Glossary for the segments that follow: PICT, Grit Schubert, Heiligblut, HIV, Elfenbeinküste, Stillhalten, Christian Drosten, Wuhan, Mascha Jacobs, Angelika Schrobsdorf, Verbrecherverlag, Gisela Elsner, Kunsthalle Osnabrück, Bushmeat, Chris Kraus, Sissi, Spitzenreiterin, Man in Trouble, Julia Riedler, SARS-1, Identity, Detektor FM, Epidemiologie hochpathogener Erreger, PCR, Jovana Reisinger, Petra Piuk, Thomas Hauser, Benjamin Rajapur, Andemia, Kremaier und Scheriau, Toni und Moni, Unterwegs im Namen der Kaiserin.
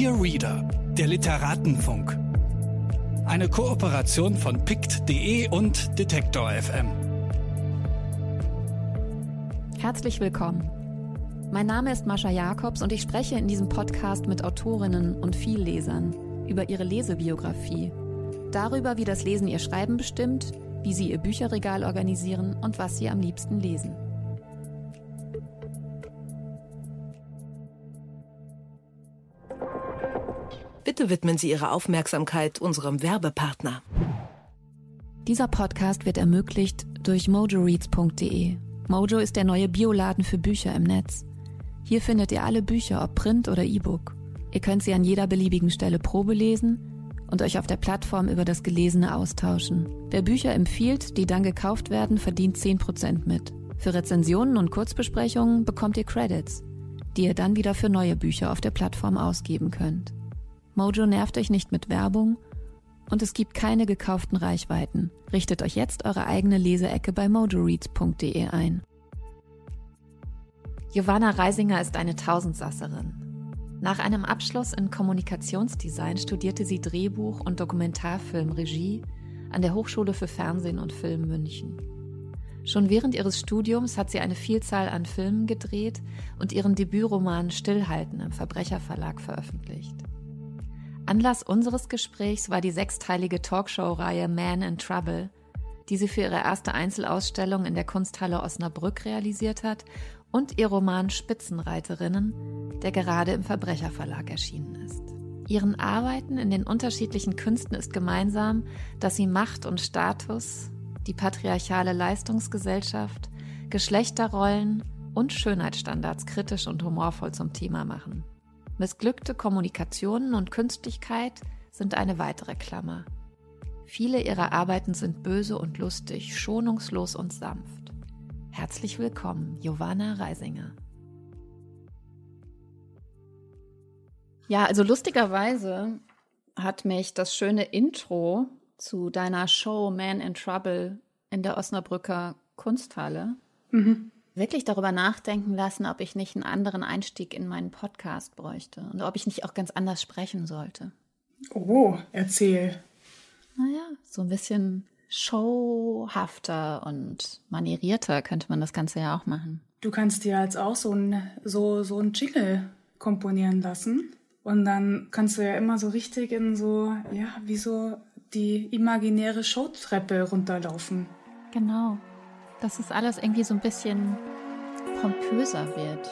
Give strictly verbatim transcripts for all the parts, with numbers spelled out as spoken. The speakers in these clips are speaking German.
Dear Reader, der Literatenfunk. Eine Kooperation von P I C T Punkt D E und Detektor F M. Herzlich willkommen. Mein Name ist Mascha Jacobs und ich spreche in diesem Podcast mit Autorinnen und Viellesern über ihre Lesebiografie, darüber, wie das Lesen ihr Schreiben bestimmt, wie sie ihr Bücherregal organisieren und was sie am liebsten lesen. Bitte widmen Sie Ihre Aufmerksamkeit unserem Werbepartner. Dieser Podcast wird ermöglicht durch mojo reads punkt D E. Mojo ist der neue Bioladen für Bücher im Netz. Hier findet ihr alle Bücher, ob Print oder E-Book. Ihr könnt sie an jeder beliebigen Stelle Probe lesen und euch auf der Plattform über das Gelesene austauschen. Wer Bücher empfiehlt, die dann gekauft werden, verdient zehn Prozent mit. Für Rezensionen und Kurzbesprechungen bekommt ihr Credits, die ihr dann wieder für neue Bücher auf der Plattform ausgeben könnt. Mojo nervt euch nicht mit Werbung und es gibt keine gekauften Reichweiten. Richtet euch jetzt eure eigene Leseecke bei mojo reads punkt D E ein. Jovana Reisinger ist eine Tausendsasserin. Nach einem Abschluss in Kommunikationsdesign studierte sie Drehbuch- und Dokumentarfilmregie an der Hochschule für Fernsehen und Film München. Schon während ihres Studiums hat sie eine Vielzahl an Filmen gedreht und ihren Debütroman Stillhalten im Verbrecherverlag veröffentlicht. Anlass unseres Gesprächs war die sechsteilige Talkshow-Reihe Man in Trouble, die sie für ihre erste Einzelausstellung in der Kunsthalle Osnabrück realisiert hat, und ihr Roman Spitzenreiterinnen, der gerade im Verbrecherverlag erschienen ist. Ihren Arbeiten in den unterschiedlichen Künsten ist gemeinsam, dass sie Macht und Status, die patriarchale Leistungsgesellschaft, Geschlechterrollen und Schönheitsstandards kritisch und humorvoll zum Thema machen. Missglückte Kommunikationen und Künstlichkeit sind eine weitere Klammer. Viele ihrer Arbeiten sind böse und lustig, schonungslos und sanft. Herzlich willkommen, Jovana Reisinger. Ja, also lustigerweise hat mich das schöne Intro zu deiner Show Man in Trouble in der Osnabrücker Kunsthalle mhm. wirklich darüber nachdenken lassen, ob ich nicht einen anderen Einstieg in meinen Podcast bräuchte und ob ich nicht auch ganz anders sprechen sollte. Oh, erzähl. Naja, so ein bisschen showhafter und manierierter könnte man das Ganze ja auch machen. Du kannst dir jetzt auch so ein, so, so ein Jingle komponieren lassen und dann kannst du ja immer so richtig in so, ja, wie so die imaginäre Showtreppe runterlaufen. Genau. Dass es alles irgendwie so ein bisschen pompöser wird.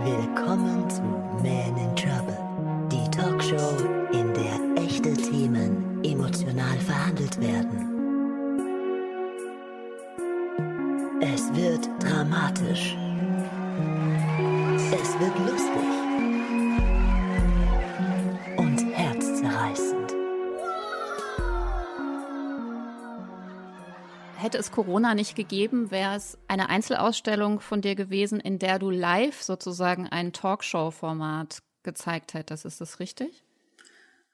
Willkommen zu Man in Trouble, die Talkshow, in der echte Themen emotional verhandelt werden. Es wird dramatisch. Es wird lustig. Und herzzerreißend. Hätte es Corona nicht gegeben, wäre es eine Einzelausstellung von dir gewesen, in der du live sozusagen ein Talkshow-Format gezeigt hättest. Ist das richtig?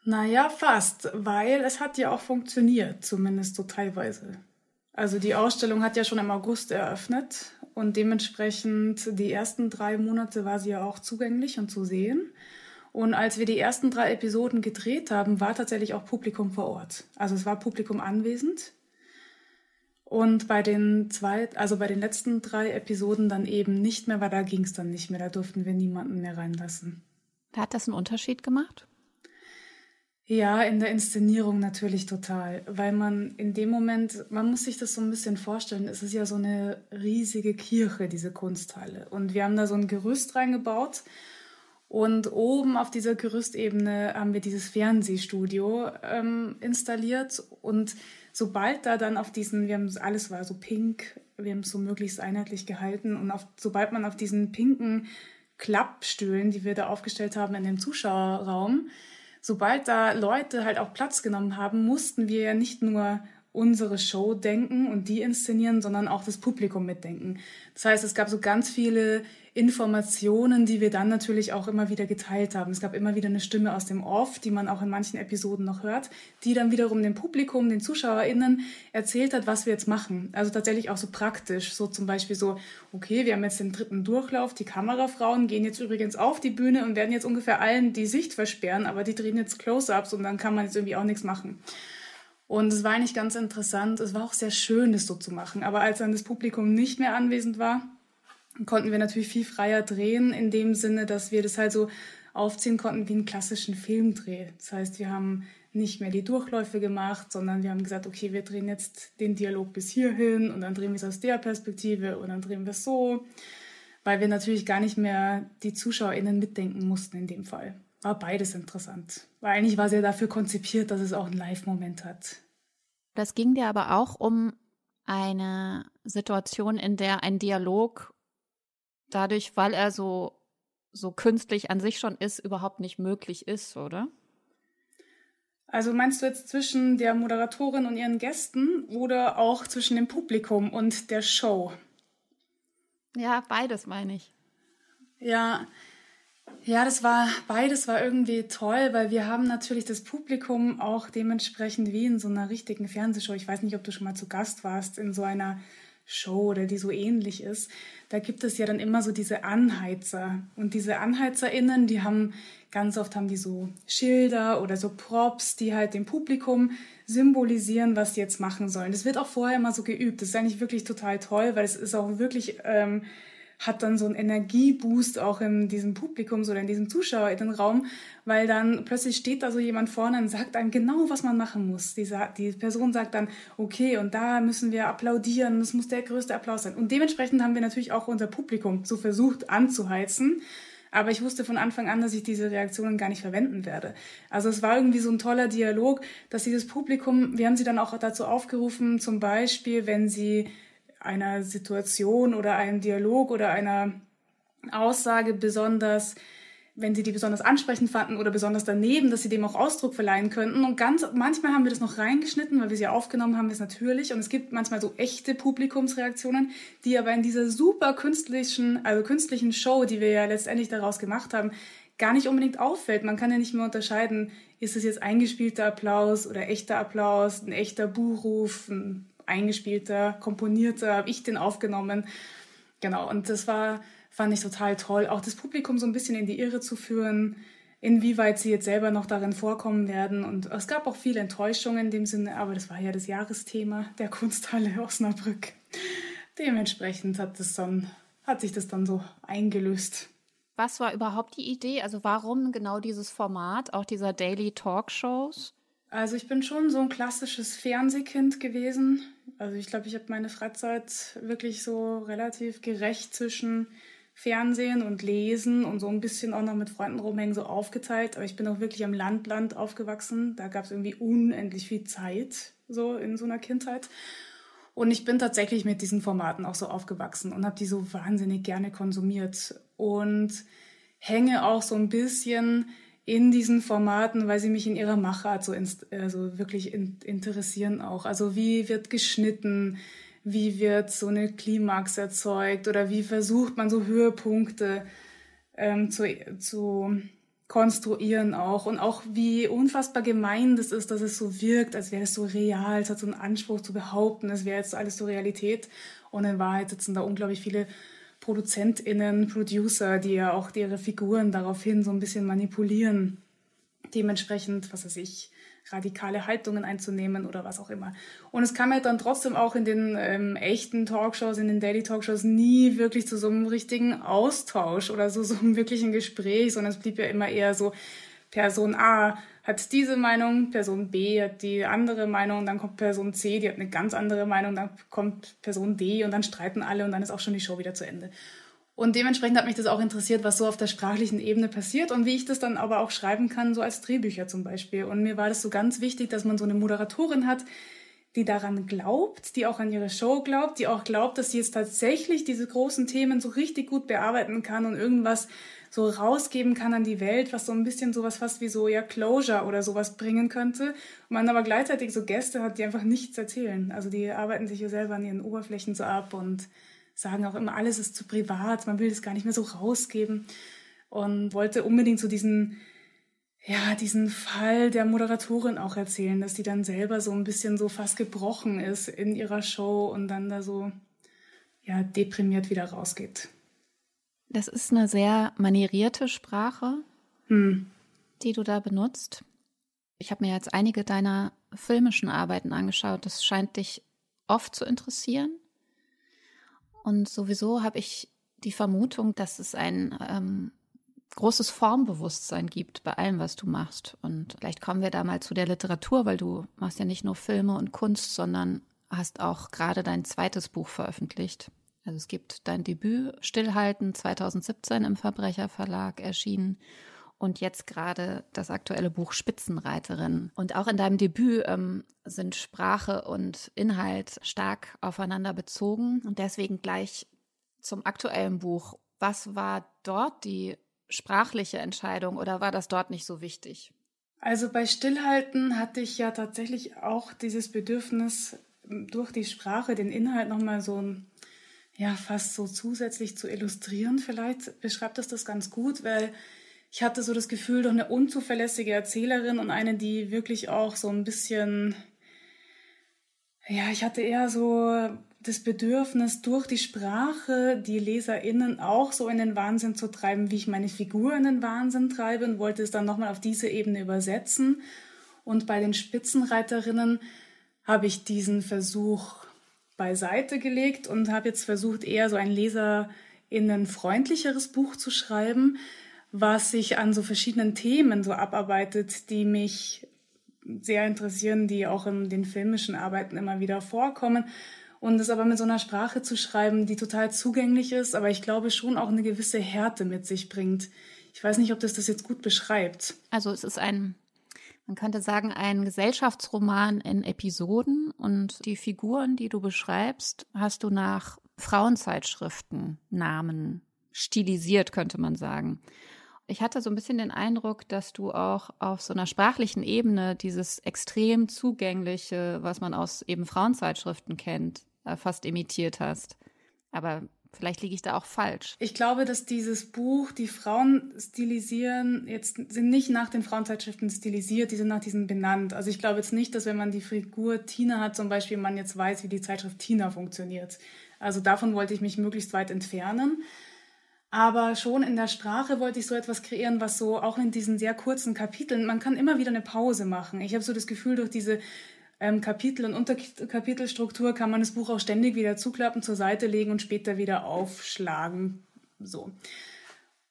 Naja, fast, weil es hat ja auch funktioniert, zumindest so teilweise. Also die Ausstellung hat ja schon im August eröffnet und dementsprechend die ersten drei Monate war sie ja auch zugänglich und zu sehen. Und als wir die ersten drei Episoden gedreht haben, war tatsächlich auch Publikum vor Ort. Also es war Publikum anwesend. Und bei den zwei, also bei den letzten drei Episoden dann eben nicht mehr, weil da ging es dann nicht mehr, da durften wir niemanden mehr reinlassen. Hat das einen Unterschied gemacht? Ja, in der Inszenierung natürlich total, weil man in dem Moment, man muss sich das so ein bisschen vorstellen, es ist ja so eine riesige Kirche, diese Kunsthalle. Und wir haben da so ein Gerüst reingebaut und oben auf dieser Gerüstebene haben wir dieses Fernsehstudio ähm, installiert und sobald da dann auf diesen, wir haben alles war so pink, wir haben es so möglichst einheitlich gehalten und auf, sobald man auf diesen pinken Klappstühlen, die wir da aufgestellt haben in dem Zuschauerraum, sobald da Leute halt auch Platz genommen haben, mussten wir ja nicht nur unsere Show denken und die inszenieren, sondern auch das Publikum mitdenken. Das heißt, es gab so ganz viele Informationen, die wir dann natürlich auch immer wieder geteilt haben. Es gab immer wieder eine Stimme aus dem Off, die man auch in manchen Episoden noch hört, die dann wiederum dem Publikum, den ZuschauerInnen erzählt hat, was wir jetzt machen. Also tatsächlich auch so praktisch, so zum Beispiel so, okay, wir haben jetzt den dritten Durchlauf, die Kamerafrauen gehen jetzt übrigens auf die Bühne und werden jetzt ungefähr allen die Sicht versperren, aber die drehen jetzt Close-Ups und dann kann man jetzt irgendwie auch nichts machen. Und es war eigentlich ganz interessant, es war auch sehr schön, das so zu machen, aber als dann das Publikum nicht mehr anwesend war, konnten wir natürlich viel freier drehen, in dem Sinne, dass wir das halt so aufziehen konnten wie einen klassischen Filmdreh. Das heißt, wir haben nicht mehr die Durchläufe gemacht, sondern wir haben gesagt, okay, wir drehen jetzt den Dialog bis hierhin und dann drehen wir es aus der Perspektive und dann drehen wir es so, weil wir natürlich gar nicht mehr die ZuschauerInnen mitdenken mussten in dem Fall. War beides interessant, weil eigentlich war es ja dafür konzipiert, dass es auch einen Live-Moment hat. Das ging dir aber auch um eine Situation, in der ein Dialog dadurch, weil er so, so künstlich an sich schon ist, überhaupt nicht möglich ist, oder? Also meinst du jetzt zwischen der Moderatorin und ihren Gästen oder auch zwischen dem Publikum und der Show? Ja, beides meine ich. Ja, ja, das war, beides war irgendwie toll, weil wir haben natürlich das Publikum auch dementsprechend wie in so einer richtigen Fernsehshow. Ich weiß nicht, ob du schon mal zu Gast warst in so einer Show oder die so ähnlich ist, da gibt es ja dann immer so diese Anheizer. Und diese AnheizerInnen, die haben, ganz oft haben die so Schilder oder so Props, die halt dem Publikum symbolisieren, was sie jetzt machen sollen. Das wird auch vorher immer so geübt. Das ist eigentlich wirklich total toll, weil es ist auch wirklich, ähm, hat dann so einen Energieboost auch in diesem Publikums- oder in diesem ZuschauerInnenraum, weil dann plötzlich steht da so jemand vorne und sagt einem genau, was man machen muss. Die, die Person sagt dann, okay, und da müssen wir applaudieren, das muss der größte Applaus sein. Und dementsprechend haben wir natürlich auch unser Publikum so versucht anzuheizen, aber ich wusste von Anfang an, dass ich diese Reaktionen gar nicht verwenden werde. Also es war irgendwie so ein toller Dialog, dass dieses Publikum, wir haben sie dann auch dazu aufgerufen, zum Beispiel, wenn sie einer Situation oder einem Dialog oder einer Aussage besonders, wenn sie die besonders ansprechend fanden oder besonders daneben, dass sie dem auch Ausdruck verleihen könnten. Und ganz manchmal haben wir das noch reingeschnitten, weil wir sie ja aufgenommen haben, ist natürlich. Und es gibt manchmal so echte Publikumsreaktionen, die aber in dieser super künstlichen, also künstlichen Show, die wir ja letztendlich daraus gemacht haben, gar nicht unbedingt auffällt. Man kann ja nicht mehr unterscheiden, ist es jetzt eingespielter Applaus oder echter Applaus, ein echter Buhruf, ein eingespielter, komponierter, habe ich den aufgenommen. Genau, und das war, fand ich total toll, auch das Publikum so ein bisschen in die Irre zu führen, inwieweit sie jetzt selber noch darin vorkommen werden. Und es gab auch viele Enttäuschungen in dem Sinne, aber das war ja das Jahresthema der Kunsthalle Osnabrück. Dementsprechend hat, das dann, hat sich das dann so eingelöst. Was war überhaupt die Idee? Also warum genau dieses Format, auch dieser Daily Talkshows? Also ich bin schon so ein klassisches Fernsehkind gewesen. Also ich glaube, ich habe meine Freizeit wirklich so relativ gerecht zwischen Fernsehen und Lesen und so ein bisschen auch noch mit Freunden rumhängen so aufgeteilt. Aber ich bin auch wirklich am Landland aufgewachsen. Da gab es irgendwie unendlich viel Zeit so in so einer Kindheit. Und ich bin tatsächlich mit diesen Formaten auch so aufgewachsen und habe die so wahnsinnig gerne konsumiert. Und hänge auch so ein bisschen in diesen Formaten, weil sie mich in ihrer Machart so inst- also wirklich in- interessieren auch. Also wie wird geschnitten, wie wird so eine Klimax erzeugt oder wie versucht man so Höhepunkte ähm, zu, zu konstruieren auch. Und auch wie unfassbar gemein das ist, dass es so wirkt, als wäre es so real, es hat so einen Anspruch zu behaupten, es wäre jetzt alles so Realität. Und in Wahrheit sitzen da unglaublich viele ProduzentInnen, Producer, die ja auch ihre Figuren daraufhin so ein bisschen manipulieren, dementsprechend, was weiß ich, radikale Haltungen einzunehmen oder was auch immer. Und es kam ja dann trotzdem auch in den ähm, echten Talkshows, in den Daily Talkshows nie wirklich zu so einem richtigen Austausch oder so, so einem wirklichen Gespräch, sondern es blieb ja immer eher so, Person A hat diese Meinung, Person B hat die andere Meinung, dann kommt Person C, die hat eine ganz andere Meinung, dann kommt Person D und dann streiten alle und dann ist auch schon die Show wieder zu Ende. Und dementsprechend hat mich das auch interessiert, was so auf der sprachlichen Ebene passiert und wie ich das dann aber auch schreiben kann, so als Drehbücher zum Beispiel. Und mir war das so ganz wichtig, dass man so eine Moderatorin hat, die daran glaubt, die auch an ihre Show glaubt, die auch glaubt, dass sie jetzt tatsächlich diese großen Themen so richtig gut bearbeiten kann und irgendwas so rausgeben kann an die Welt, was so ein bisschen sowas fast wie so ja Closure oder sowas bringen könnte. Und man aber gleichzeitig so Gäste hat, die einfach nichts erzählen. Also die arbeiten sich ja selber an ihren Oberflächen so ab und sagen auch immer, alles ist zu privat, man will das gar nicht mehr so rausgeben. Und wollte unbedingt so diesen, ja, diesen Fall der Moderatorin auch erzählen, dass die dann selber so ein bisschen so fast gebrochen ist in ihrer Show und dann da so, ja, deprimiert wieder rausgeht. Das ist eine sehr manierierte Sprache, hm. die du da benutzt. Ich habe mir jetzt einige deiner filmischen Arbeiten angeschaut. Das scheint dich oft zu interessieren. Und sowieso habe ich die Vermutung, dass es ein ähm, großes Formbewusstsein gibt bei allem, was du machst. Und vielleicht kommen wir da mal zu der Literatur, weil du machst ja nicht nur Filme und Kunst, sondern hast auch gerade dein zweites Buch veröffentlicht. Also es gibt dein Debüt Stillhalten zwanzig siebzehn im Verbrecherverlag erschienen und jetzt gerade das aktuelle Buch Spitzenreiterin. Und auch in deinem Debüt ähm, sind Sprache und Inhalt stark aufeinander bezogen. Und deswegen gleich zum aktuellen Buch. Was war dort die sprachliche Entscheidung oder war das dort nicht so wichtig? Also bei Stillhalten hatte ich ja tatsächlich auch dieses Bedürfnis, durch die Sprache den Inhalt nochmal so ja fast so zusätzlich zu illustrieren. Vielleicht beschreibt das das ganz gut, weil ich hatte so das Gefühl, doch eine unzuverlässige Erzählerin und eine, die wirklich auch so ein bisschen, ja, ich hatte eher so das Bedürfnis, durch die Sprache die LeserInnen auch so in den Wahnsinn zu treiben, wie ich meine Figur in den Wahnsinn treibe und wollte es dann nochmal auf diese Ebene übersetzen. Und bei den Spitzenreiterinnen habe ich diesen Versuch beiseite gelegt und habe jetzt versucht, eher so ein leserinnenfreundlicheres Buch zu schreiben, was sich an so verschiedenen Themen so abarbeitet, die mich sehr interessieren, die auch in den filmischen Arbeiten immer wieder vorkommen. Und es aber mit so einer Sprache zu schreiben, die total zugänglich ist, aber ich glaube schon auch eine gewisse Härte mit sich bringt. Ich weiß nicht, ob das das jetzt gut beschreibt. Also es ist ein, man könnte sagen, ein Gesellschaftsroman in Episoden. Und die Figuren, die du beschreibst, hast du nach Frauenzeitschriften, Namen stilisiert, könnte man sagen. Ich hatte so ein bisschen den Eindruck, dass du auch auf so einer sprachlichen Ebene dieses extrem Zugängliche, was man aus eben Frauenzeitschriften kennt, fast imitiert hast. Aber vielleicht liege ich da auch falsch. Ich glaube, dass dieses Buch, die Frauen stilisieren, jetzt sind nicht nach den Frauenzeitschriften stilisiert, die sind nach diesen benannt. Also ich glaube jetzt nicht, dass wenn man die Figur Tina hat, zum Beispiel man jetzt weiß, wie die Zeitschrift Tina funktioniert. Also davon wollte ich mich möglichst weit entfernen. Aber schon in der Sprache wollte ich so etwas kreieren, was so auch in diesen sehr kurzen Kapiteln, man kann immer wieder eine Pause machen. Ich habe so das Gefühl, durch diese ähm, Kapitel- und Unterkapitelstruktur kann man das Buch auch ständig wieder zuklappen, zur Seite legen und später wieder aufschlagen. So.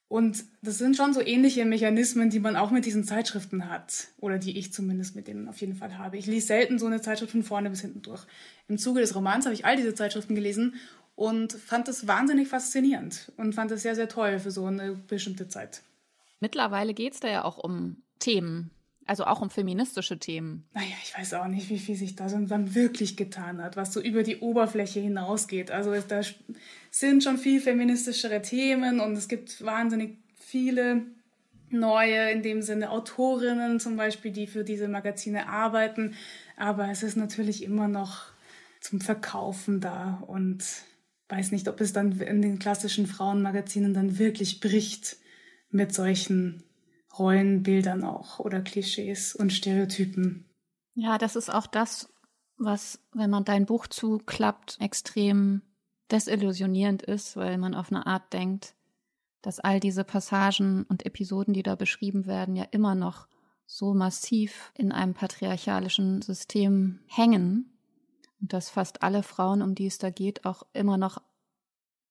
Und das sind schon so ähnliche Mechanismen, die man auch mit diesen Zeitschriften hat. Oder die ich zumindest mit denen auf jeden Fall habe. Ich lese selten so eine Zeitschrift von vorne bis hinten durch. Im Zuge des Romans habe ich all diese Zeitschriften gelesen und fand es wahnsinnig faszinierend und fand es sehr, sehr toll für so eine bestimmte Zeit. Mittlerweile geht es da ja auch um Themen, also auch um feministische Themen. Naja, ich weiß auch nicht, wie viel sich da dann wirklich getan hat, was so über die Oberfläche hinausgeht. Also es, da sind schon viel feministischere Themen und es gibt wahnsinnig viele neue, in dem Sinne Autorinnen zum Beispiel, die für diese Magazine arbeiten. Aber es ist natürlich immer noch zum Verkaufen da und weiß nicht, ob es dann in den klassischen Frauenmagazinen dann wirklich bricht mit solchen Rollenbildern auch oder Klischees und Stereotypen. Ja, das ist auch das, was, wenn man dein Buch zuklappt, extrem desillusionierend ist, weil man auf eine Art denkt, dass all diese Passagen und Episoden, die da beschrieben werden, ja immer noch so massiv in einem patriarchalischen System hängen. Und dass fast alle Frauen, um die es da geht, auch immer noch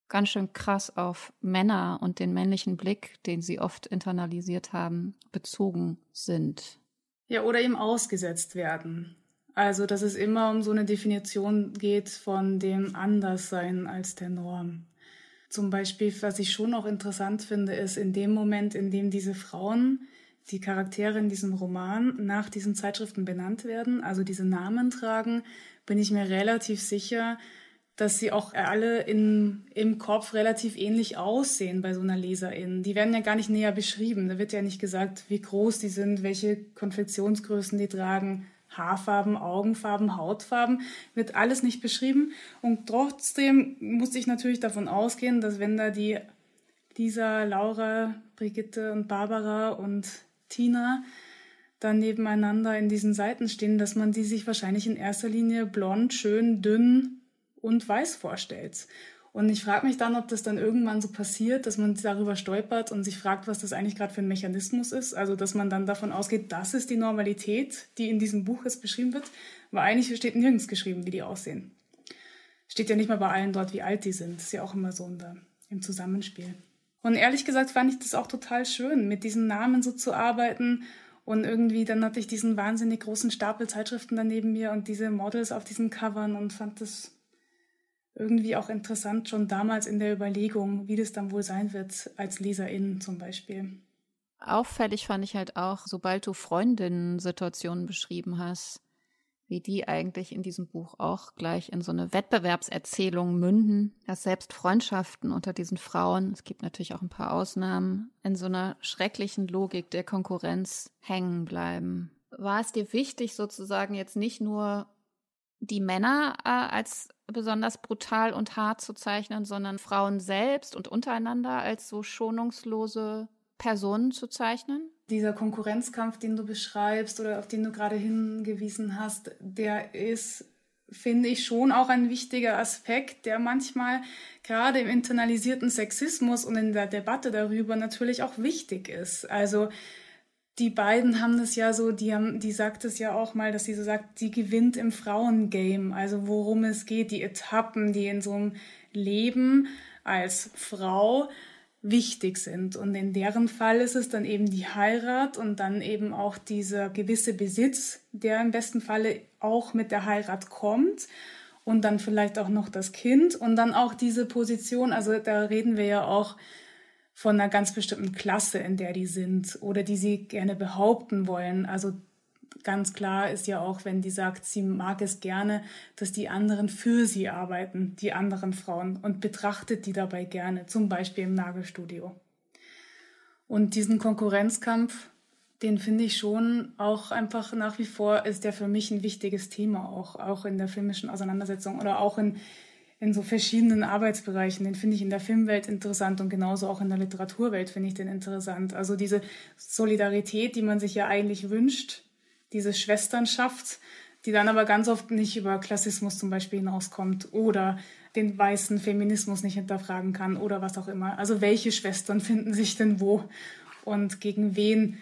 ganz schön krass auf Männer und den männlichen Blick, den sie oft internalisiert haben, bezogen sind. Ja, oder eben ausgesetzt werden. Also, dass es immer um so eine Definition geht von dem Anderssein als der Norm. Zum Beispiel, was ich schon auch interessant finde, ist in dem Moment, in dem diese Frauen die Charaktere in diesem Roman nach diesen Zeitschriften benannt werden, also diese Namen tragen, bin ich mir relativ sicher, dass sie auch alle in, im Kopf relativ ähnlich aussehen bei so einer Leserin. Die werden ja gar nicht näher beschrieben. Da wird ja nicht gesagt, wie groß die sind, welche Konfektionsgrößen die tragen, Haarfarben, Augenfarben, Hautfarben, wird alles nicht beschrieben. Und trotzdem musste ich natürlich davon ausgehen, dass wenn da die Lisa, Laura, Brigitte und Barbara und Tina dann nebeneinander in diesen Seiten stehen, dass man die sich wahrscheinlich in erster Linie blond, schön, dünn und weiß vorstellt. Und ich frage mich dann, ob das dann irgendwann so passiert, dass man darüber stolpert und sich fragt, was das eigentlich gerade für ein Mechanismus ist. Also dass man dann davon ausgeht, das ist die Normalität, die in diesem Buch jetzt beschrieben wird. Aber eigentlich steht nirgends geschrieben, wie die aussehen. Steht ja nicht mal bei allen dort, wie alt die sind. Das ist ja auch immer so in der, im Zusammenspiel. Und ehrlich gesagt fand ich das auch total schön, mit diesen Namen so zu arbeiten. Und irgendwie dann hatte ich diesen wahnsinnig großen Stapel Zeitschriften daneben mir und diese Models auf diesen Covern und fand das irgendwie auch interessant, schon damals in der Überlegung, wie das dann wohl sein wird, als Leserin zum Beispiel. Auffällig fand ich halt auch, sobald du Freundinnen-Situationen beschrieben hast, wie die eigentlich in diesem Buch auch gleich in so eine Wettbewerbserzählung münden, dass selbst Freundschaften unter diesen Frauen, es gibt natürlich auch ein paar Ausnahmen, in so einer schrecklichen Logik der Konkurrenz hängen bleiben. War es dir wichtig, sozusagen jetzt nicht nur die Männer äh, als besonders brutal und hart zu zeichnen, sondern Frauen selbst und untereinander als so schonungslose Personen zu zeichnen? Dieser Konkurrenzkampf, den du beschreibst oder auf den du gerade hingewiesen hast, der ist, finde ich, schon auch ein wichtiger Aspekt, der manchmal gerade im internalisierten Sexismus und in der Debatte darüber natürlich auch wichtig ist. Also die beiden haben das ja so, die haben, die sagt es ja auch mal, dass sie so sagt, sie gewinnt im Frauengame, also worum es geht, die Etappen, die in so einem Leben als Frau wichtig sind. Und in deren Fall ist es dann eben die Heirat und dann eben auch dieser gewisse Besitz, der im besten Falle auch mit der Heirat kommt und dann vielleicht auch noch das Kind und dann auch diese Position, also da reden wir ja auch von einer ganz bestimmten Klasse, in der die sind oder die sie gerne behaupten wollen. Also ganz klar ist ja auch, wenn die sagt, sie mag es gerne, dass die anderen für sie arbeiten, die anderen Frauen, und betrachtet die dabei gerne, zum Beispiel im Nagelstudio. Und diesen Konkurrenzkampf, den finde ich schon auch einfach nach wie vor, ist der für mich ein wichtiges Thema, auch, auch in der filmischen Auseinandersetzung oder auch in, in so verschiedenen Arbeitsbereichen. Den finde ich in der Filmwelt interessant und genauso auch in der Literaturwelt finde ich den interessant. Also diese Solidarität, die man sich ja eigentlich wünscht, diese Schwesternschaft, die dann aber ganz oft nicht über Klassismus zum Beispiel hinauskommt oder den weißen Feminismus nicht hinterfragen kann oder was auch immer. Also welche Schwestern finden sich denn wo und gegen wen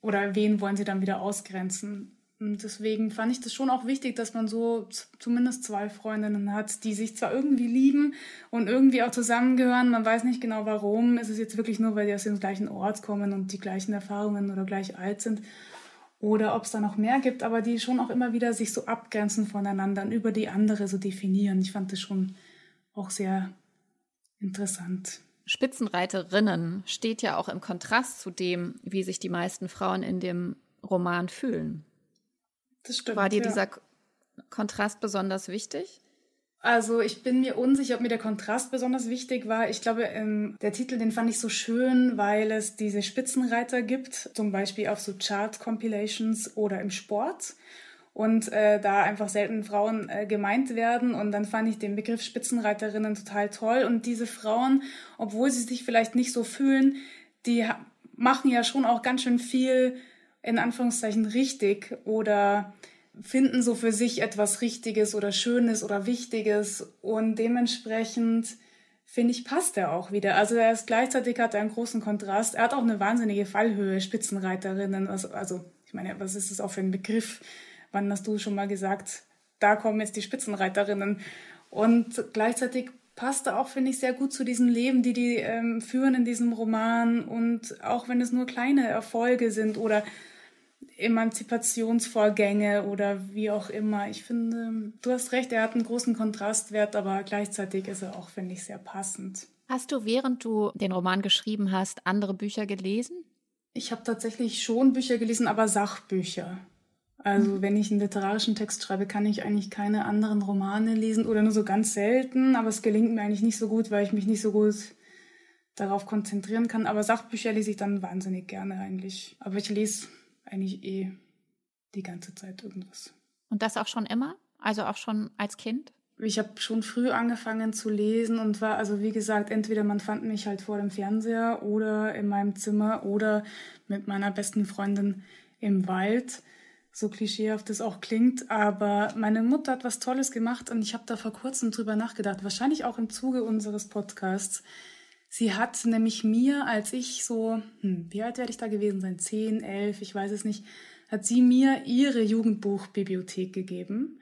oder wen wollen sie dann wieder ausgrenzen? Und deswegen fand ich das schon auch wichtig, dass man so zumindest zwei Freundinnen hat, die sich zwar irgendwie lieben und irgendwie auch zusammengehören, man weiß nicht genau warum, ist es jetzt wirklich nur, weil die aus dem gleichen Ort kommen und die gleichen Erfahrungen oder gleich alt sind, oder ob es da noch mehr gibt, aber die schon auch immer wieder sich so abgrenzen voneinander und über die andere so definieren. Ich fand das schon auch sehr interessant. Spitzenreiterinnen steht ja auch im Kontrast zu dem, wie sich die meisten Frauen in dem Roman fühlen. Das stimmt. War dir ja. dieser Kontrast besonders wichtig? Also ich bin mir unsicher, ob mir der Kontrast besonders wichtig war. Ich glaube, der Titel, den fand ich so schön, weil es diese Spitzenreiter gibt, zum Beispiel auf so Chart-Compilations oder im Sport. Und äh, da einfach selten Frauen äh, gemeint werden. Und dann fand ich den Begriff Spitzenreiterinnen total toll. Und diese Frauen, obwohl sie sich vielleicht nicht so fühlen, die machen ja schon auch ganz schön viel, in Anführungszeichen, richtig oder finden so für sich etwas Richtiges oder Schönes oder Wichtiges und dementsprechend, finde ich, passt er auch wieder. Also er ist gleichzeitig, hat er einen großen Kontrast. Er hat auch eine wahnsinnige Fallhöhe, Spitzenreiterinnen. Also, also ich meine, was ist das auch für ein Begriff? Wann hast du schon mal gesagt, da kommen jetzt die Spitzenreiterinnen? Und gleichzeitig passt er auch, finde ich, sehr gut zu diesem Leben, die die ähm, führen in diesem Roman. Und auch wenn es nur kleine Erfolge sind oder Emanzipationsvorgänge oder wie auch immer. Ich finde, du hast recht, er hat einen großen Kontrastwert, aber gleichzeitig ist er auch, finde ich, sehr passend. Hast du, während du den Roman geschrieben hast, andere Bücher gelesen? Ich habe tatsächlich schon Bücher gelesen, aber Sachbücher. Also wenn ich einen literarischen Text schreibe, kann ich eigentlich keine anderen Romane lesen oder nur so ganz selten. Aber es gelingt mir eigentlich nicht so gut, weil ich mich nicht so gut darauf konzentrieren kann. Aber Sachbücher lese ich dann wahnsinnig gerne eigentlich. Aber ich lese eigentlich eh die ganze Zeit irgendwas. Und das auch schon immer? Also auch schon als Kind? Ich habe schon früh angefangen zu lesen und war, also wie gesagt, entweder man fand mich halt vor dem Fernseher oder in meinem Zimmer oder mit meiner besten Freundin im Wald. So klischeehaft es auch klingt, aber meine Mutter hat was Tolles gemacht und ich habe da vor kurzem drüber nachgedacht, wahrscheinlich auch im Zuge unseres Podcasts. Sie hat nämlich mir, als ich so, hm, wie alt werde ich da gewesen sein, zehn, elf, ich weiß es nicht, hat sie mir ihre Jugendbuchbibliothek gegeben.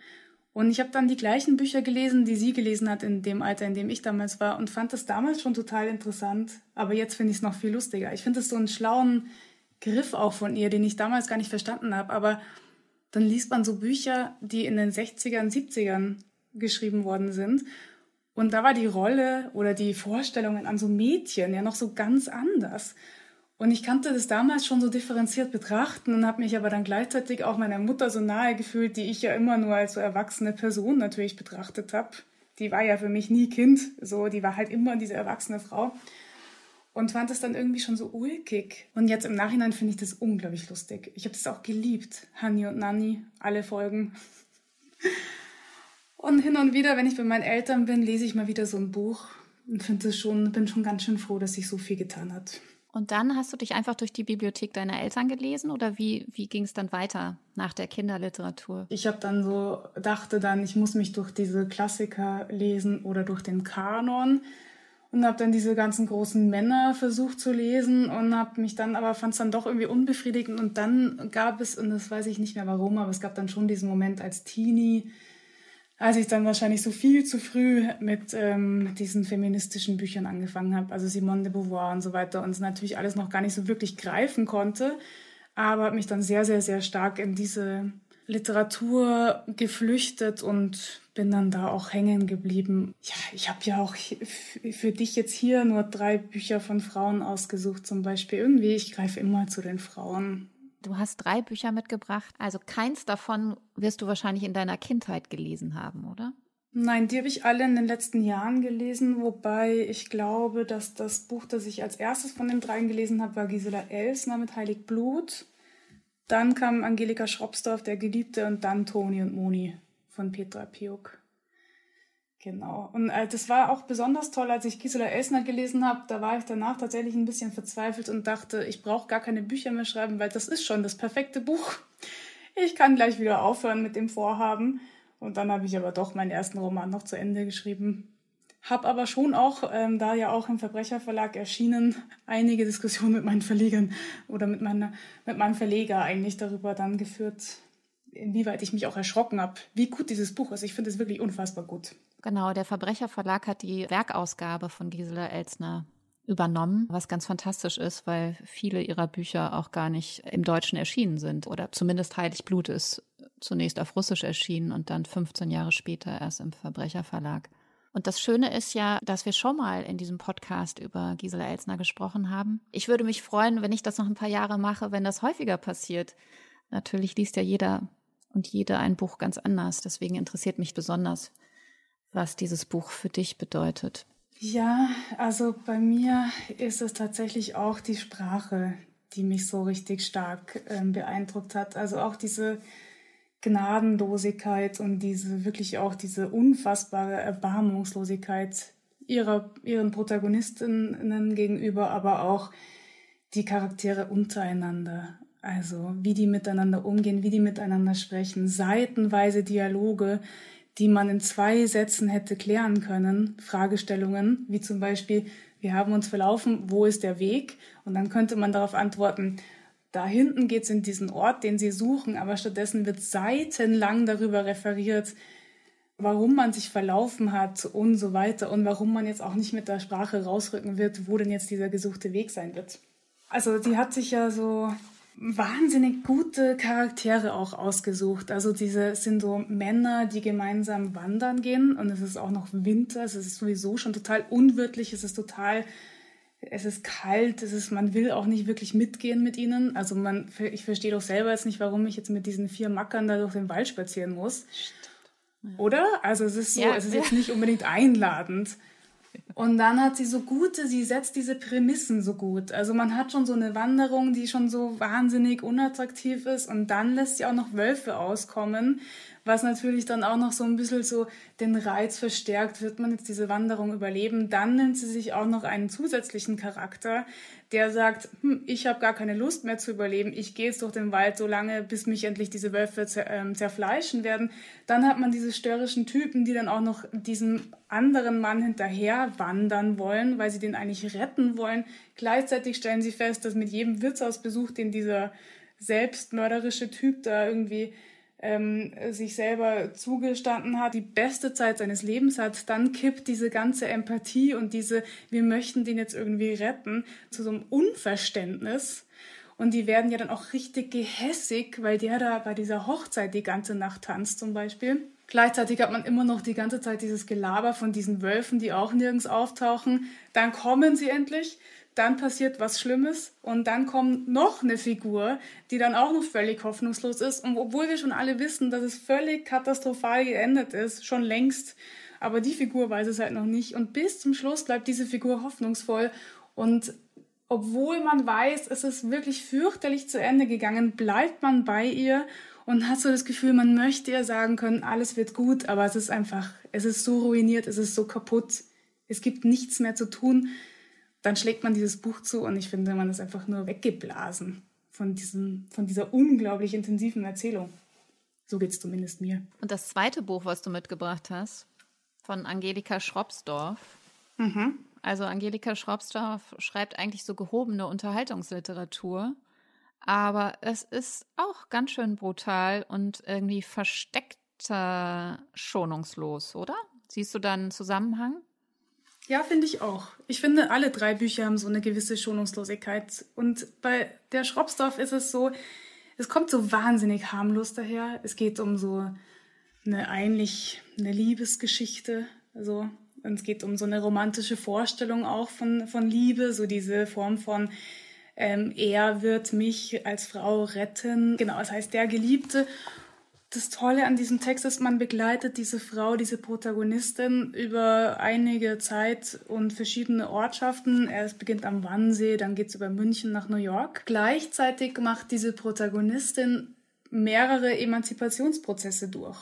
Und ich habe dann die gleichen Bücher gelesen, die sie gelesen hat in dem Alter, in dem ich damals war und fand das damals schon total interessant, aber jetzt finde ich es noch viel lustiger. Ich finde es so einen schlauen Griff auch von ihr, den ich damals gar nicht verstanden habe, aber dann liest man so Bücher, die in den sechzigern, siebzigern geschrieben worden sind. Und da war die Rolle oder die Vorstellungen an so Mädchen ja noch so ganz anders. Und ich kannte das damals schon so differenziert betrachten und habe mich aber dann gleichzeitig auch meiner Mutter so nahe gefühlt, die ich ja immer nur als so erwachsene Person natürlich betrachtet habe. Die war ja für mich nie Kind, so, die war halt immer diese erwachsene Frau. Und fand es dann irgendwie schon so ulkig. Und jetzt im Nachhinein finde ich das unglaublich lustig. Ich habe das auch geliebt. Hani und Nanni, alle Folgen. Und hin und wieder, wenn ich bei meinen Eltern bin, lese ich mal wieder so ein Buch. Und finde es schon, bin schon ganz schön froh, dass sich so viel getan hat. Und dann hast du dich einfach durch die Bibliothek deiner Eltern gelesen? Oder wie, wie ging es dann weiter nach der Kinderliteratur? Ich habe dann so, dachte dann, ich muss mich durch diese Klassiker lesen oder durch den Kanon. Und habe dann diese ganzen großen Männer versucht zu lesen und habe mich dann, aber fand es dann doch irgendwie unbefriedigend. Und dann gab es, und das weiß ich nicht mehr warum, aber es gab dann schon diesen Moment als Teenie, als ich dann wahrscheinlich so viel zu früh mit ähm, diesen feministischen Büchern angefangen habe, also Simone de Beauvoir und so weiter, und es natürlich alles noch gar nicht so wirklich greifen konnte, aber habe mich dann sehr, sehr, sehr stark in diese Literatur geflüchtet und bin dann da auch hängen geblieben. Ja, ich habe ja auch für dich jetzt hier nur drei Bücher von Frauen ausgesucht zum Beispiel. Irgendwie, ich greife immer zu den Frauen. Du hast drei Bücher mitgebracht, also keins davon wirst du wahrscheinlich in deiner Kindheit gelesen haben, oder? Nein, die habe ich alle in den letzten Jahren gelesen, wobei ich glaube, dass das Buch, das ich als erstes von den dreien gelesen habe, war Gisela Elsner mit Heiligblut. Dann kam Angelika Schrobsdorf, der Geliebte, und dann Toni und Moni von Petra Piuk. Genau. Und äh, das war auch besonders toll, als ich Gisela Elsner gelesen habe. Da war ich danach tatsächlich ein bisschen verzweifelt und dachte, ich brauche gar keine Bücher mehr schreiben, weil das ist schon das perfekte Buch. Ich kann gleich wieder aufhören mit dem Vorhaben. Und dann habe ich aber doch meinen ersten Roman noch zu Ende geschrieben. Habe aber schon auch, ähm, da ja auch im Verbrecherverlag erschienen, einige Diskussionen mit meinen Verlegern oder mit, meiner, mit meinem Verleger eigentlich darüber dann geführt, inwieweit ich mich auch erschrocken habe, wie gut dieses Buch ist. Ich finde es wirklich unfassbar gut. Genau, der Verbrecherverlag hat die Werkausgabe von Gisela Elsner übernommen, was ganz fantastisch ist, weil viele ihrer Bücher auch gar nicht im Deutschen erschienen sind. Oder zumindest Heiligblut ist zunächst auf Russisch erschienen und dann fünfzehn Jahre später erst im Verbrecherverlag. Und das Schöne ist ja, dass wir schon mal in diesem Podcast über Gisela Elsner gesprochen haben. Ich würde mich freuen, wenn ich das noch ein paar Jahre mache, wenn das häufiger passiert. Natürlich liest ja jeder und jede ein Buch ganz anders. Deswegen interessiert mich besonders, was dieses Buch für dich bedeutet. Ja, also bei mir ist es tatsächlich auch die Sprache, die mich so richtig stark äh, beeindruckt hat. Also auch diese Gnadenlosigkeit und diese wirklich auch diese unfassbare Erbarmungslosigkeit ihrer, ihren Protagonistinnen gegenüber, aber auch die Charaktere untereinander. Also wie die miteinander umgehen, wie die miteinander sprechen, seitenweise Dialoge, die man in zwei Sätzen hätte klären können, Fragestellungen, wie zum Beispiel, wir haben uns verlaufen, wo ist der Weg? Und dann könnte man darauf antworten, da hinten geht es in diesen Ort, den sie suchen, aber stattdessen wird seitenlang darüber referiert, warum man sich verlaufen hat und so weiter und warum man jetzt auch nicht mit der Sprache rausrücken wird, wo denn jetzt dieser gesuchte Weg sein wird. Also die hat sich ja so wahnsinnig gute Charaktere auch ausgesucht. Also diese sind so Männer, die gemeinsam wandern gehen und es ist auch noch Winter, es ist sowieso schon total unwirtlich, es ist total es ist kalt, es ist, man will auch nicht wirklich mitgehen mit ihnen. Also man, ich verstehe doch selber jetzt nicht, warum ich jetzt mit diesen vier Mackern da durch den Wald spazieren muss. Stimmt. Oder? Also es ist so, ja, es ist ja. jetzt nicht unbedingt einladend. Und dann hat sie so gute, sie setzt diese Prämissen so gut. Also man hat schon so eine Wanderung, die schon so wahnsinnig unattraktiv ist. Und dann lässt sie auch noch Wölfe auskommen, was natürlich dann auch noch so ein bisschen so den Reiz verstärkt. Wird man jetzt diese Wanderung überleben? Dann nimmt sie sich auch noch einen zusätzlichen Charakter, der sagt, hm, ich habe gar keine Lust mehr zu überleben. Ich gehe jetzt durch den Wald so lange, bis mich endlich diese Wölfe zer- ähm, zerfleischen werden. Dann hat man diese störrischen Typen, die dann auch noch diesem anderen Mann hinterher wandern wollen, weil sie den eigentlich retten wollen. Gleichzeitig stellen sie fest, dass mit jedem Wirtshausbesuch, den dieser selbstmörderische Typ da irgendwie Ähm, sich selber zugestanden hat, die beste Zeit seines Lebens hat, dann kippt diese ganze Empathie und diese, wir möchten den jetzt irgendwie retten, zu so einem Unverständnis. Und die werden ja dann auch richtig gehässig, weil der da bei dieser Hochzeit die ganze Nacht tanzt zum Beispiel. Gleichzeitig hat man immer noch die ganze Zeit dieses Gelaber von diesen Wölfen, die auch nirgends auftauchen. Dann kommen sie endlich. Dann passiert was Schlimmes und dann kommt noch eine Figur, die dann auch noch völlig hoffnungslos ist. Und obwohl wir schon alle wissen, dass es völlig katastrophal geendet ist, schon längst, aber die Figur weiß es halt noch nicht. Und bis zum Schluss bleibt diese Figur hoffnungsvoll. Und obwohl man weiß, es ist wirklich fürchterlich zu Ende gegangen, bleibt man bei ihr und hat so das Gefühl, man möchte ihr sagen können, alles wird gut, aber es ist einfach, es ist so ruiniert, es ist so kaputt, es gibt nichts mehr zu tun. Dann schlägt man dieses Buch zu und ich finde, man ist einfach nur weggeblasen von, diesem, von dieser unglaublich intensiven Erzählung. So geht es zumindest mir. Und das zweite Buch, was du mitgebracht hast, von Angelika Schrobsdorf. Mhm. Also Angelika Schrobsdorf schreibt eigentlich so gehobene Unterhaltungsliteratur, aber es ist auch ganz schön brutal und irgendwie versteckter schonungslos, oder? Siehst du da einen Zusammenhang? Ja, finde ich auch. Ich finde, alle drei Bücher haben so eine gewisse Schonungslosigkeit. Und bei der Schrobsdorf ist es so, es kommt so wahnsinnig harmlos daher. Es geht um so eine eigentlich eine Liebesgeschichte. So. Und es geht um so eine romantische Vorstellung auch von, von Liebe. So diese Form von, ähm, er wird mich als Frau retten. Genau, es heißt der Geliebte. Das Tolle an diesem Text ist, man begleitet diese Frau, diese Protagonistin über einige Zeit und verschiedene Ortschaften. Es beginnt am Wannsee, dann geht es über München nach New York. Gleichzeitig macht diese Protagonistin mehrere Emanzipationsprozesse durch.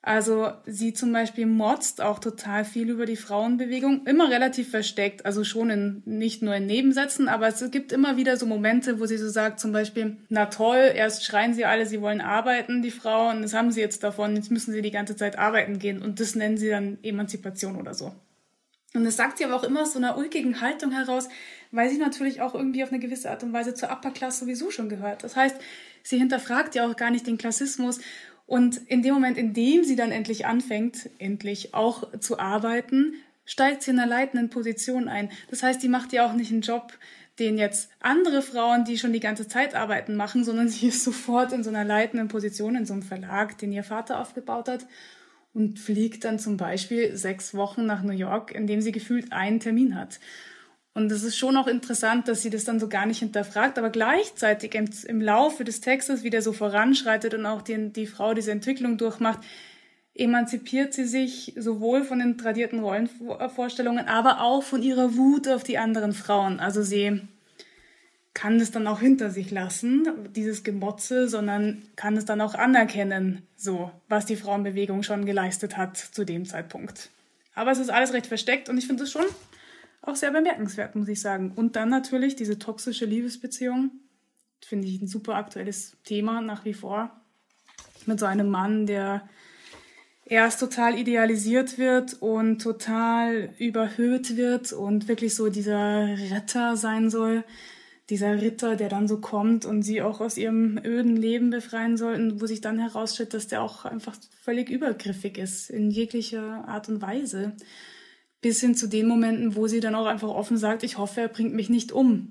Also sie zum Beispiel motzt auch total viel über die Frauenbewegung, immer relativ versteckt, also schon in, nicht nur in Nebensätzen, aber es gibt immer wieder so Momente, wo sie so sagt zum Beispiel, na toll, erst schreien sie alle, sie wollen arbeiten, die Frauen, das haben sie jetzt davon, jetzt müssen sie die ganze Zeit arbeiten gehen und das nennen sie dann Emanzipation oder so. Und das sagt sie aber auch immer aus so einer ulkigen Haltung heraus, weil sie natürlich auch irgendwie auf eine gewisse Art und Weise zur Upper Class sowieso schon gehört. Das heißt, sie hinterfragt ja auch gar nicht den Klassismus. Und in dem Moment, in dem sie dann endlich anfängt, endlich auch zu arbeiten, steigt sie in einer leitenden Position ein. Das heißt, die macht ja auch nicht einen Job, den jetzt andere Frauen, die schon die ganze Zeit arbeiten, machen, sondern sie ist sofort in so einer leitenden Position, in so einem Verlag, den ihr Vater aufgebaut hat und fliegt dann zum Beispiel sechs Wochen nach New York, in dem sie gefühlt einen Termin hat. Und das ist schon auch interessant, dass sie das dann so gar nicht hinterfragt, aber gleichzeitig im, im Laufe des Textes wieder so voranschreitet und auch die, die Frau diese Entwicklung durchmacht, emanzipiert sie sich sowohl von den tradierten Rollenvorstellungen, aber auch von ihrer Wut auf die anderen Frauen. Also sie kann das dann auch hinter sich lassen, dieses Gemotze, sondern kann es dann auch anerkennen, so was die Frauenbewegung schon geleistet hat zu dem Zeitpunkt. Aber es ist alles recht versteckt und ich finde es schon auch sehr bemerkenswert, muss ich sagen. Und dann natürlich diese toxische Liebesbeziehung. Finde ich ein super aktuelles Thema nach wie vor. Mit so einem Mann, der erst total idealisiert wird und total überhöht wird und wirklich so dieser Retter sein soll. Dieser Ritter, der dann so kommt und sie auch aus ihrem öden Leben befreien soll. Und wo sich dann herausstellt, dass der auch einfach völlig übergriffig ist in jeglicher Art und Weise. Bis hin zu den Momenten, wo sie dann auch einfach offen sagt, ich hoffe, er bringt mich nicht um.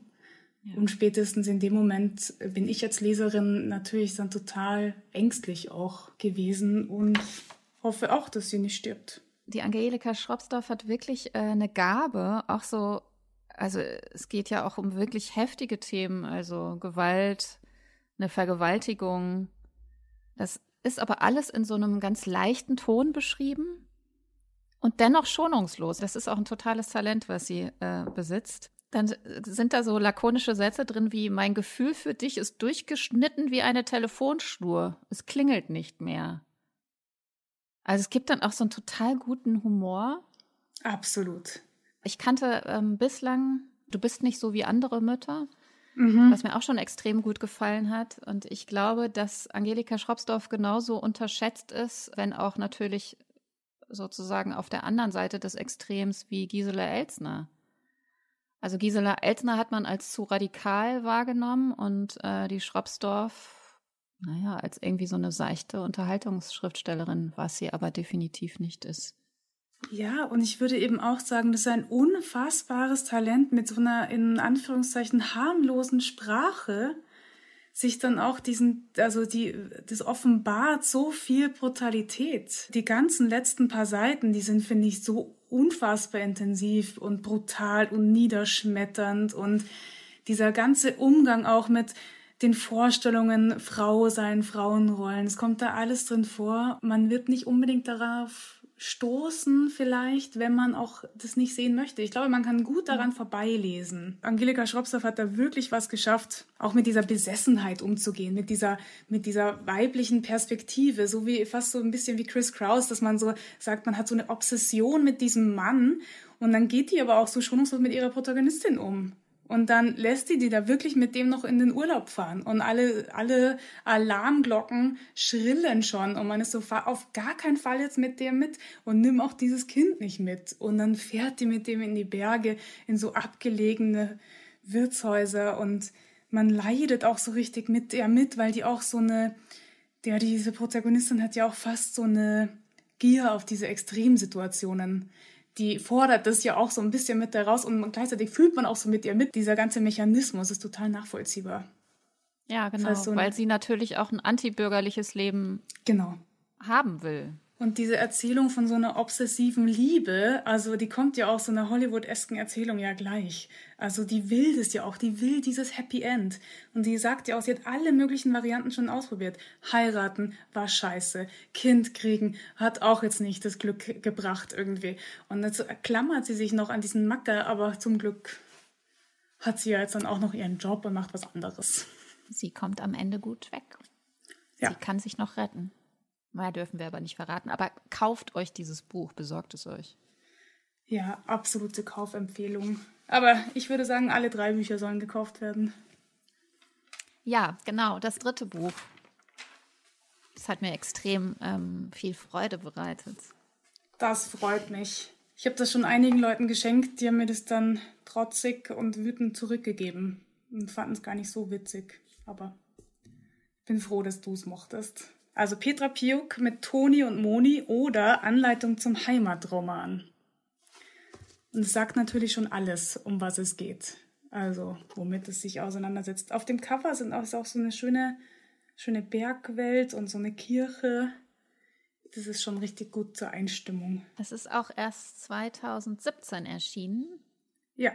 Ja. Und spätestens in dem Moment bin ich als Leserin natürlich dann total ängstlich auch gewesen und hoffe auch, dass sie nicht stirbt. Die Angelika Schrobsdorf hat wirklich äh, eine Gabe, auch so also es geht ja auch um wirklich heftige Themen, also Gewalt, eine Vergewaltigung. Das ist aber alles in so einem ganz leichten Ton beschrieben und dennoch schonungslos. Das ist auch ein totales Talent, was sie äh, besitzt. Dann sind da so lakonische Sätze drin wie: Mein Gefühl für dich ist durchgeschnitten wie eine Telefonschnur. Es klingelt nicht mehr. Also es gibt dann auch so einen total guten Humor. Absolut. Ich kannte ähm, bislang Du bist nicht so wie andere Mütter, mhm. was mir auch schon extrem gut gefallen hat. Und ich glaube, dass Angelika Schrobsdorf genauso unterschätzt ist, wenn auch natürlich sozusagen auf der anderen Seite des Extrems wie Gisela Elsner. Also Gisela Elsner hat man als zu radikal wahrgenommen und äh, die Schrobsdorf, naja, als irgendwie so eine seichte Unterhaltungsschriftstellerin, was sie aber definitiv nicht ist. Ja, und ich würde eben auch sagen, das ist ein unfassbares Talent, mit so einer in Anführungszeichen harmlosen Sprache sich dann auch diesen, also die, das offenbart so viel Brutalität. Die ganzen letzten paar Seiten, die sind, finde ich, so unfassbar intensiv und brutal und niederschmetternd, und dieser ganze Umgang auch mit den Vorstellungen, Frau sein, Frauenrollen, es kommt da alles drin vor. Man wird nicht unbedingt darauf stoßen vielleicht, wenn man auch das nicht sehen möchte. Ich glaube, man kann gut daran vorbeilesen. Angelika Schrobsdorf hat da wirklich was geschafft, auch mit dieser Besessenheit umzugehen, mit dieser, mit dieser weiblichen Perspektive, so wie fast so ein bisschen wie Chris Kraus, dass man so sagt, man hat so eine Obsession mit diesem Mann, und dann geht die aber auch so schonungslos mit ihrer Protagonistin um. Und dann lässt die die da wirklich mit dem noch in den Urlaub fahren. Und alle, alle Alarmglocken schrillen schon. Und man ist so, fahr auf gar keinen Fall jetzt mit dem mit. Und nimm auch dieses Kind nicht mit. Und dann fährt die mit dem in die Berge, in so abgelegene Wirtshäuser. Und man leidet auch so richtig mit der mit, weil die auch so eine, ja, diese Protagonistin hat ja auch fast so eine Gier auf diese Extremsituationen. Die fordert das ja auch so ein bisschen mit da raus, und gleichzeitig fühlt man auch so mit ihr mit. Dieser ganze Mechanismus ist total nachvollziehbar. Ja, genau, das heißt so, weil sie natürlich auch ein antibürgerliches Leben genau. haben will. Und diese Erzählung von so einer obsessiven Liebe, also die kommt ja auch so einer Hollywood-esken Erzählung ja gleich. Also die will das ja auch, die will dieses Happy End. Und die sagt ja auch, sie hat alle möglichen Varianten schon ausprobiert. Heiraten war scheiße, Kind kriegen hat auch jetzt nicht das Glück gebracht irgendwie. Und dazu klammert sie sich noch an diesen Macker, aber zum Glück hat sie ja jetzt dann auch noch ihren Job und macht was anderes. Sie kommt am Ende gut weg. Ja. Sie kann sich noch retten. Mehr dürfen wir aber nicht verraten. Aber kauft euch dieses Buch, besorgt es euch. Ja, absolute Kaufempfehlung. Aber ich würde sagen, alle drei Bücher sollen gekauft werden. Ja, genau, das dritte Buch. Das hat mir extrem ähm, viel Freude bereitet. Das freut mich. Ich habe das schon einigen Leuten geschenkt, die haben mir das dann trotzig und wütend zurückgegeben. Und fanden es gar nicht so witzig. Aber ich bin froh, dass du es mochtest. Also Petra Piuk mit Toni und Moni oder Anleitung zum Heimatroman. Und es sagt natürlich schon alles, um was es geht. Also womit es sich auseinandersetzt. Auf dem Cover sind auch, ist auch so eine schöne, schöne Bergwelt und so eine Kirche. Das ist schon richtig gut zur Einstimmung. Das ist auch erst zweitausendsiebzehn erschienen. Ja.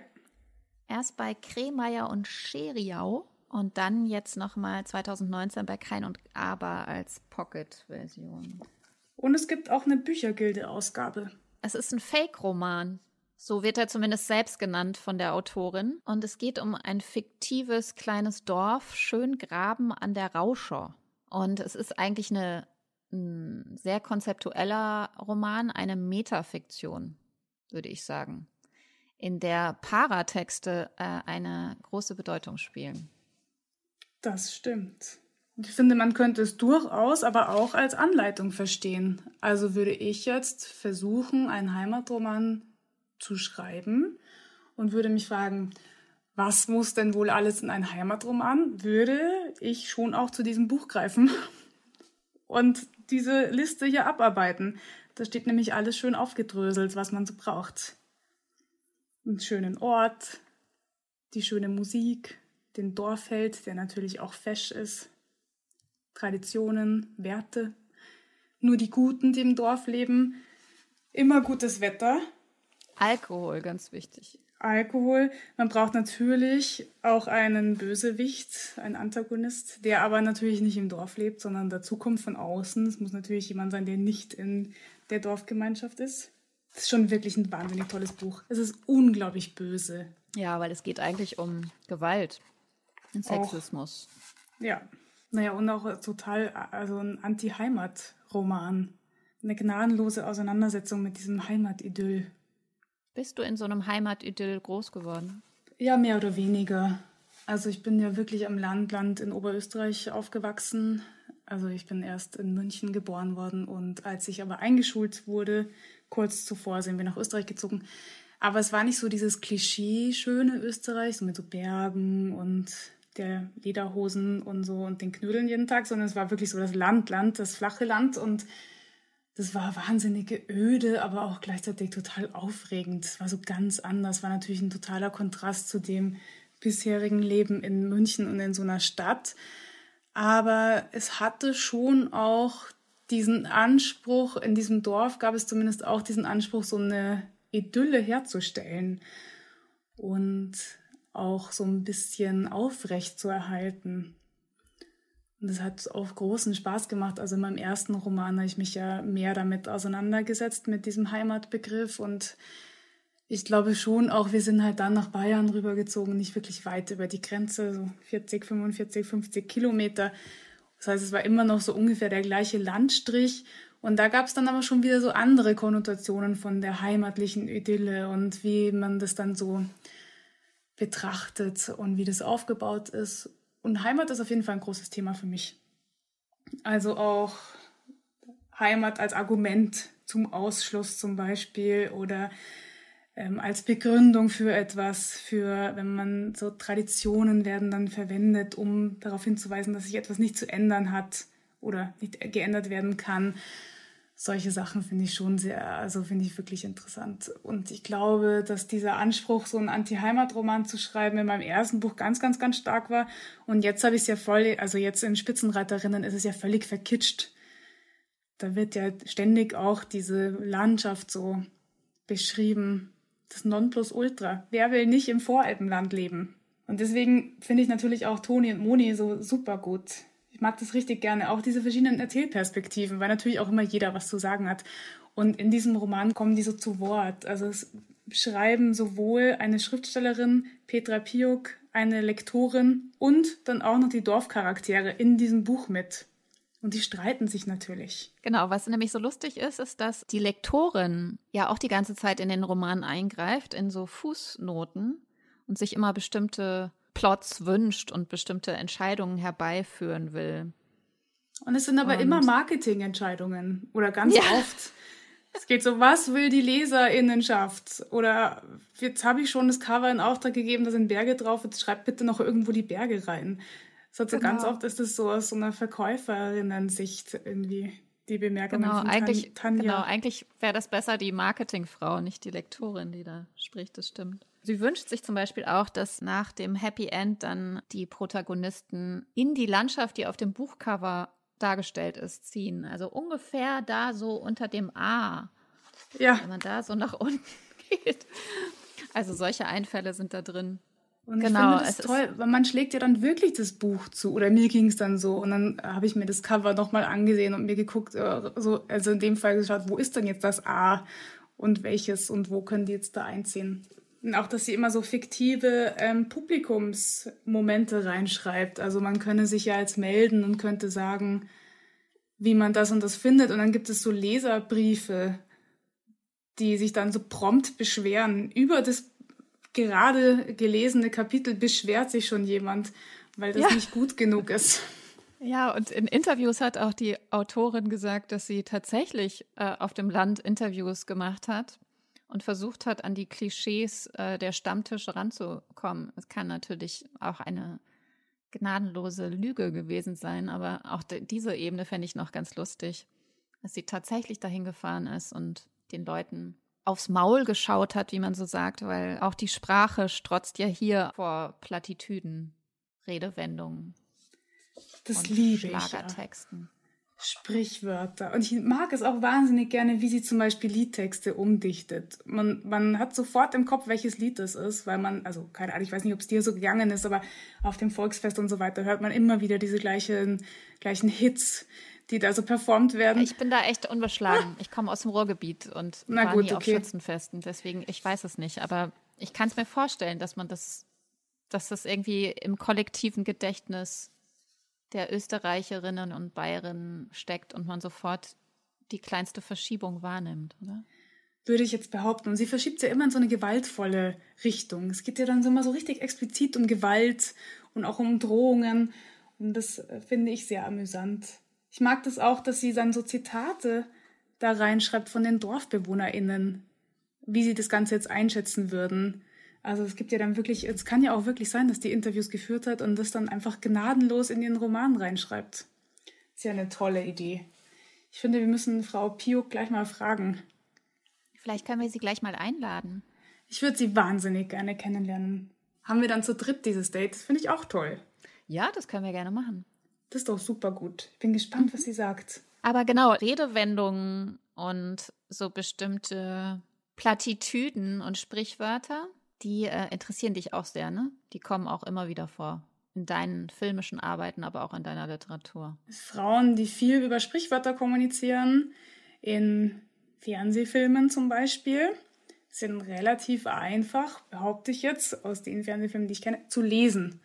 Erst bei Kremaier und Scheriau. Und dann jetzt nochmal zweitausendneunzehn bei Kein und Aber als Pocket-Version. Und es gibt auch eine Büchergilde-Ausgabe. Es ist ein Fake-Roman. So wird er zumindest selbst genannt von der Autorin. Und es geht um ein fiktives kleines Dorf, Schöngraben an der Rauscher. Und es ist eigentlich eine, ein sehr konzeptueller Roman, eine Metafiktion, würde ich sagen, in der Paratexte äh, eine große Bedeutung spielen. Das stimmt. Ich finde, man könnte es durchaus aber auch als Anleitung verstehen. Also würde ich jetzt versuchen, einen Heimatroman zu schreiben und würde mich fragen, was muss denn wohl alles in einen Heimatroman? Würde ich schon auch zu diesem Buch greifen und diese Liste hier abarbeiten. Da steht nämlich alles schön aufgedröselt, was man so braucht. Einen schönen Ort, die schöne Musik, den Dorfheld, der natürlich auch fesch ist, Traditionen, Werte, nur die Guten, die im Dorf leben, immer gutes Wetter. Alkohol, ganz wichtig. Alkohol. Man braucht natürlich auch einen Bösewicht, einen Antagonist, der aber natürlich nicht im Dorf lebt, sondern dazukommt von außen. Es muss natürlich jemand sein, der nicht in der Dorfgemeinschaft ist. Das ist schon wirklich ein wahnsinnig tolles Buch. Es ist unglaublich böse. Ja, weil es geht eigentlich um Gewalt und Sexismus. Auch, ja, naja, und auch total, also ein Anti-Heimat-Roman. Eine gnadenlose Auseinandersetzung mit diesem Heimatidyll. Bist du in so einem Heimatidyll groß geworden? Ja, mehr oder weniger. Also ich bin ja wirklich am Land, Land in Oberösterreich aufgewachsen. Also ich bin erst in München geboren worden und als ich aber eingeschult wurde, kurz zuvor sind wir nach Österreich gezogen. Aber es war nicht so dieses Klischee-schöne Österreich, so mit so Bergen und der Lederhosen und so und den Knödeln jeden Tag, sondern es war wirklich so das Land, Land, das flache Land und das war wahnsinnige Öde, aber auch gleichzeitig total aufregend. Es war so ganz anders, war natürlich ein totaler Kontrast zu dem bisherigen Leben in München und in so einer Stadt. Aber es hatte schon auch diesen Anspruch, in diesem Dorf gab es zumindest auch diesen Anspruch, so eine Idylle herzustellen und auch so ein bisschen aufrecht zu erhalten. Und das hat auch großen Spaß gemacht. Also in meinem ersten Roman habe ich mich ja mehr damit auseinandergesetzt, mit diesem Heimatbegriff. Und ich glaube schon auch, wir sind halt dann nach Bayern rübergezogen, nicht wirklich weit über die Grenze, so vierzig, fünfundvierzig, fünfzig Kilometer. Das heißt, es war immer noch so ungefähr der gleiche Landstrich. Und da gab es dann aber schon wieder so andere Konnotationen von der heimatlichen Idylle und wie man das dann so betrachtet und wie das aufgebaut ist. Und Heimat ist auf jeden Fall ein großes Thema für mich. Also auch Heimat als Argument zum Ausschluss zum Beispiel oder ähm, als Begründung für etwas, für wenn man so Traditionen werden dann verwendet, um darauf hinzuweisen, dass sich etwas nicht zu ändern hat oder nicht geändert werden kann. Solche Sachen finde ich schon sehr, also finde ich wirklich interessant. Und ich glaube, dass dieser Anspruch, so einen Anti-Heimat-Roman zu schreiben, in meinem ersten Buch ganz, ganz, ganz stark war. Und jetzt habe ich es ja voll, also jetzt in Spitzenreiterinnen ist es ja völlig verkitscht. Da wird ja ständig auch diese Landschaft so beschrieben. Das Nonplusultra. Wer will nicht im Voralpenland leben? Und deswegen finde ich natürlich auch Toni und Moni so super gut. Ich mag das richtig gerne, auch diese verschiedenen Erzählperspektiven, weil natürlich auch immer jeder was zu sagen hat. Und in diesem Roman kommen die so zu Wort. Also es schreiben sowohl eine Schriftstellerin, Petra Piuk, eine Lektorin und dann auch noch die Dorfcharaktere in diesem Buch mit. Und die streiten sich natürlich. Genau, was nämlich so lustig ist, ist, dass die Lektorin ja auch die ganze Zeit in den Roman eingreift, in so Fußnoten und sich immer bestimmte Plots wünscht und bestimmte Entscheidungen herbeiführen will. Und es sind aber und immer Marketingentscheidungen oder ganz ja. oft. Es geht so, was will die Leserinnenschaft? Oder jetzt habe ich schon das Cover in Auftrag gegeben, da sind Berge drauf, jetzt schreibt bitte noch irgendwo die Berge rein. Das hat so genau. Ganz oft ist das so aus so einer Verkäuferinnen-Sicht irgendwie die Bemerkung genau, von eigentlich, Tanja. Genau, eigentlich wäre das besser die Marketingfrau, nicht die Lektorin, die da spricht, das stimmt. Sie wünscht sich zum Beispiel auch, dass nach dem Happy End dann die Protagonisten in die Landschaft, die auf dem Buchcover dargestellt ist, ziehen. Also ungefähr da so unter dem A. Ja. Wenn man da so nach unten geht. Also solche Einfälle sind da drin. Und ich genau, finde das toll, weil man schlägt ja dann wirklich das Buch zu. Oder mir ging es dann so. Und dann habe ich mir das Cover nochmal angesehen und mir geguckt, so, also in dem Fall geschaut, wo ist denn jetzt das A und welches und wo können die jetzt da einziehen? Und auch, dass sie immer so fiktive ähm, Publikumsmomente reinschreibt. Also man könne sich ja jetzt melden und könnte sagen, wie man das und das findet. Und dann gibt es so Leserbriefe, die sich dann so prompt beschweren. Über das gerade gelesene Kapitel beschwert sich schon jemand, weil das ja. nicht gut genug ist. Ja, und in Interviews hat auch die Autorin gesagt, dass sie tatsächlich äh, auf dem Land Interviews gemacht hat. Und versucht hat, an die Klischees äh, der Stammtische ranzukommen. Es kann natürlich auch eine gnadenlose Lüge gewesen sein, aber auch de- diese Ebene fände ich noch ganz lustig, dass sie tatsächlich dahin gefahren ist und den Leuten aufs Maul geschaut hat, wie man so sagt, weil auch die Sprache strotzt ja hier vor Plattitüden, Redewendungen. Das liebe ich. Schlagertexten. Ja. Sprichwörter. Und ich mag es auch wahnsinnig gerne, wie sie zum Beispiel Liedtexte umdichtet. Man, man hat sofort im Kopf, welches Lied das ist, weil man, also keine Ahnung, ich weiß nicht, ob es dir so gegangen ist, aber auf dem Volksfest und so weiter hört man immer wieder diese gleichen, gleichen Hits, die da so performt werden. Ich bin da echt unbeschlagen. Ich komme aus dem Ruhrgebiet und Na war gut, nie okay. auf Schützenfesten. Deswegen, ich weiß es nicht, aber ich kann es mir vorstellen, dass man das, dass das irgendwie im kollektiven Gedächtnis der Österreicherinnen und Bayerinnen steckt und man sofort die kleinste Verschiebung wahrnimmt, oder? Würde ich jetzt behaupten. Und sie verschiebt es ja immer in so eine gewaltvolle Richtung. Es geht ja dann so immer so richtig explizit um Gewalt und auch um Drohungen. Und das finde ich sehr amüsant. Ich mag das auch, dass sie dann so Zitate da reinschreibt von den DorfbewohnerInnen, wie sie das Ganze jetzt einschätzen würden. Also es gibt ja dann wirklich, es kann ja auch wirklich sein, dass die Interviews geführt hat und das dann einfach gnadenlos in ihren Roman reinschreibt. Ist ja eine tolle Idee. Ich finde, wir müssen Frau Piuk gleich mal fragen. Vielleicht können wir sie gleich mal einladen. Ich würde sie wahnsinnig gerne kennenlernen. Haben wir dann zu dritt dieses Date? Das finde ich auch toll. Ja, das können wir gerne machen. Das ist doch super gut. Ich bin gespannt, mhm. was sie sagt. Aber genau, Redewendungen und so bestimmte Plattitüden und Sprichwörter, die äh, interessieren dich auch sehr, ne? Die kommen auch immer wieder vor. In deinen filmischen Arbeiten, aber auch in deiner Literatur. Frauen, die viel über Sprichwörter kommunizieren, in Fernsehfilmen zum Beispiel, sind relativ einfach, behaupte ich jetzt, aus den Fernsehfilmen, die ich kenne, zu lesen.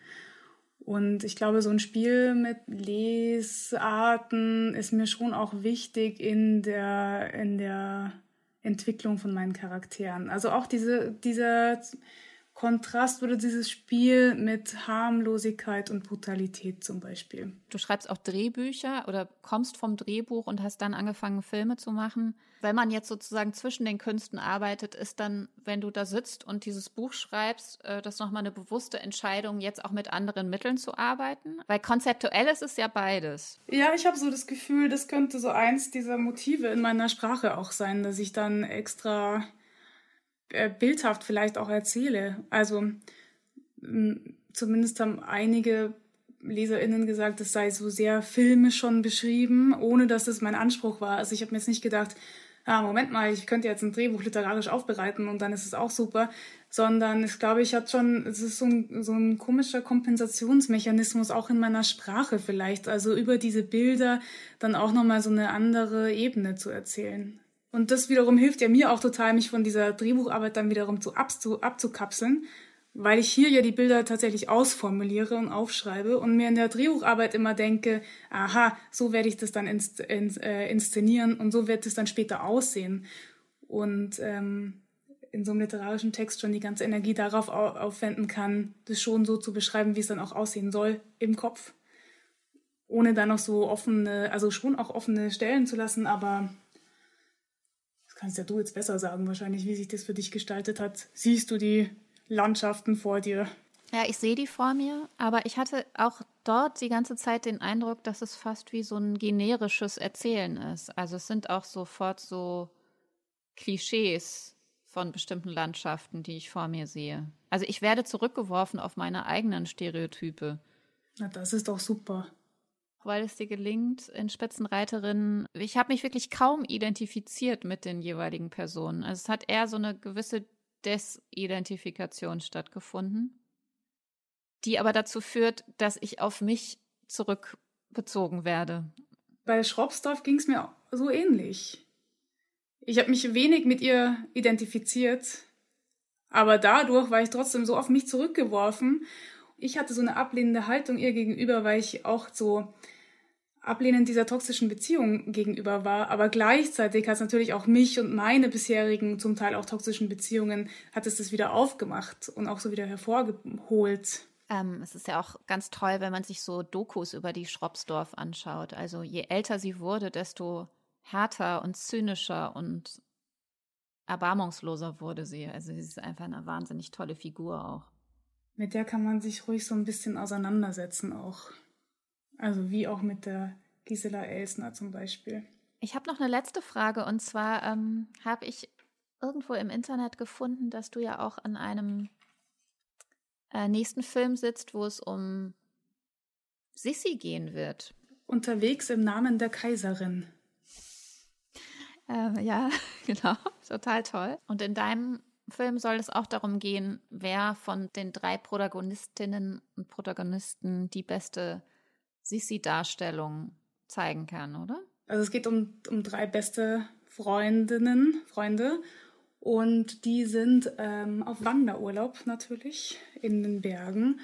Und ich glaube, so ein Spiel mit Lesarten ist mir schon auch wichtig in der, in der Entwicklung von meinen Charakteren. Also auch diese, dieser Kontrast oder dieses Spiel mit Harmlosigkeit und Brutalität zum Beispiel. Du schreibst auch Drehbücher oder kommst vom Drehbuch und hast dann angefangen, Filme zu machen. Wenn man jetzt sozusagen zwischen den Künsten arbeitet, ist dann, wenn du da sitzt und dieses Buch schreibst, das nochmal eine bewusste Entscheidung, jetzt auch mit anderen Mitteln zu arbeiten? Weil konzeptuell ist es ja beides. Ja, ich habe so das Gefühl, das könnte so eins dieser Motive in meiner Sprache auch sein, dass ich dann extra bildhaft vielleicht auch erzähle. Also zumindest haben einige LeserInnen gesagt, es sei so sehr filmisch schon beschrieben, ohne dass das mein Anspruch war. Also ich habe mir jetzt nicht gedacht, ah, Moment mal, ich könnte jetzt ein Drehbuch literarisch aufbereiten und dann ist es auch super, sondern ich glaube, ich hatte schon, es ist so ein, so ein komischer Kompensationsmechanismus auch in meiner Sprache vielleicht, also über diese Bilder dann auch nochmal so eine andere Ebene zu erzählen. Und das wiederum hilft ja mir auch total, mich von dieser Drehbucharbeit dann wiederum zu abzukapseln, weil ich hier ja die Bilder tatsächlich ausformuliere und aufschreibe und mir in der Drehbucharbeit immer denke, aha, so werde ich das dann ins, ins, äh, inszenieren und so wird es dann später aussehen. Und ähm, in so einem literarischen Text schon die ganze Energie darauf au- aufwenden kann, das schon so zu beschreiben, wie es dann auch aussehen soll im Kopf, ohne dann noch so offene, also schon auch offene Stellen zu lassen, aber... Kannst ja du jetzt besser sagen wahrscheinlich, wie sich das für dich gestaltet hat. Siehst du die Landschaften vor dir? Ja, ich sehe die vor mir, aber ich hatte auch dort die ganze Zeit den Eindruck, dass es fast wie so ein generisches Erzählen ist. Also es sind auch sofort so Klischees von bestimmten Landschaften, die ich vor mir sehe. Also ich werde zurückgeworfen auf meine eigenen Stereotype. Na, das ist doch super. Weil es dir gelingt, in Spitzenreiterinnen, ich habe mich wirklich kaum identifiziert mit den jeweiligen Personen. Also es hat eher so eine gewisse Desidentifikation stattgefunden, die aber dazu führt, dass ich auf mich zurückbezogen werde. Bei Schrobsdorf ging es mir so ähnlich. Ich habe mich wenig mit ihr identifiziert, aber dadurch war ich trotzdem so auf mich zurückgeworfen. Ich hatte so eine ablehnende Haltung ihr gegenüber, weil ich auch so ablehnend dieser toxischen Beziehung gegenüber war. Aber gleichzeitig hat es natürlich auch mich und meine bisherigen, zum Teil auch toxischen Beziehungen, hat es das wieder aufgemacht und auch so wieder hervorgeholt. Ähm, es ist ja auch ganz toll, wenn man sich so Dokus über die Schrobsdorf anschaut. Also je älter sie wurde, desto härter und zynischer und erbarmungsloser wurde sie. Also sie ist einfach eine wahnsinnig tolle Figur auch. Mit der kann man sich ruhig so ein bisschen auseinandersetzen auch. Also wie auch mit der Gisela Elsner zum Beispiel. Ich habe noch eine letzte Frage und zwar ähm, habe ich irgendwo im Internet gefunden, dass du ja auch an einem äh, nächsten Film sitzt, wo es um Sissi gehen wird. Unterwegs im Namen der Kaiserin. Ähm, ja, genau. Total toll. Und in deinem Film soll es auch darum gehen, wer von den drei Protagonistinnen und Protagonisten die beste Sissi-Darstellung zeigen kann, oder? Also es geht um, um drei beste Freundinnen, Freunde. Und die sind ähm, auf Wanderurlaub natürlich in den Bergen.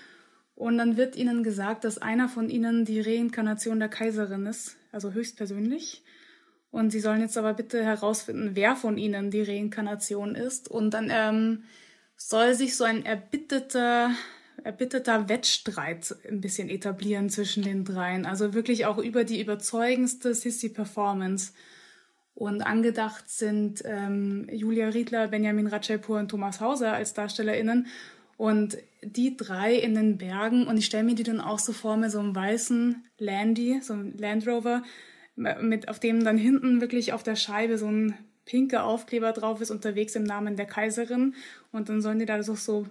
Und dann wird ihnen gesagt, dass einer von ihnen die Reinkarnation der Kaiserin ist, also höchstpersönlich. Und sie sollen jetzt aber bitte herausfinden, wer von ihnen die Reinkarnation ist. Und dann ähm, soll sich so ein erbitterter, erbitterter Wettstreit ein bisschen etablieren zwischen den dreien. Also wirklich auch über die überzeugendste Sissi-Performance. Und angedacht sind ähm, Julia Riedler, Benjamin Rajapur und Thomas Hauser als DarstellerInnen. Und die drei in den Bergen, und ich stelle mir die dann auch so vor mit so einem weißen Landy, so einem Land Rover, mit, auf dem dann hinten wirklich auf der Scheibe so ein pinker Aufkleber drauf ist, unterwegs im Namen der Kaiserin. Und dann sollen die da so, so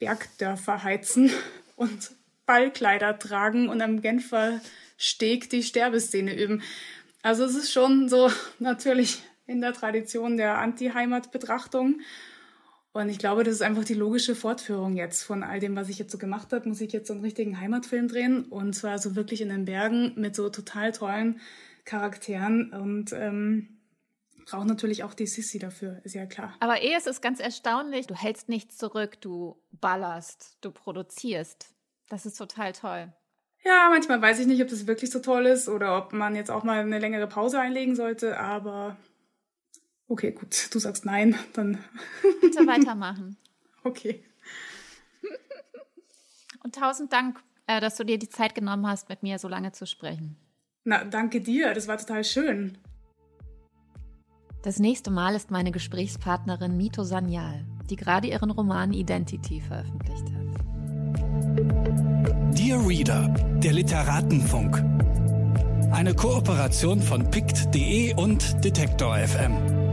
Bergdörfer heizen und Ballkleider tragen und am Genfer Steg die Sterbeszene üben. Also es ist schon so natürlich in der Tradition der Anti-Heimat-Betrachtung. Und ich glaube, das ist einfach die logische Fortführung jetzt von all dem, was ich jetzt so gemacht habe. Muss ich jetzt so einen richtigen Heimatfilm drehen, und zwar so wirklich in den Bergen mit so total tollen Charakteren, und ähm, braucht natürlich auch die Sissi dafür, ist ja klar. Aber eh, es ist ganz erstaunlich, du hältst nichts zurück, du ballerst, du produzierst. Das ist total toll. Ja, manchmal weiß ich nicht, ob das wirklich so toll ist oder ob man jetzt auch mal eine längere Pause einlegen sollte, aber... Okay, gut, du sagst nein, dann... Bitte weitermachen. Okay. Und tausend Dank, dass du dir die Zeit genommen hast, mit mir so lange zu sprechen. Na, danke dir, das war total schön. Das nächste Mal ist meine Gesprächspartnerin Mito Sanyal, die gerade ihren Roman Identity veröffentlicht hat. Dear Reader, der Literatenfunk. Eine Kooperation von P I C T Punkt D E und Detektor F M.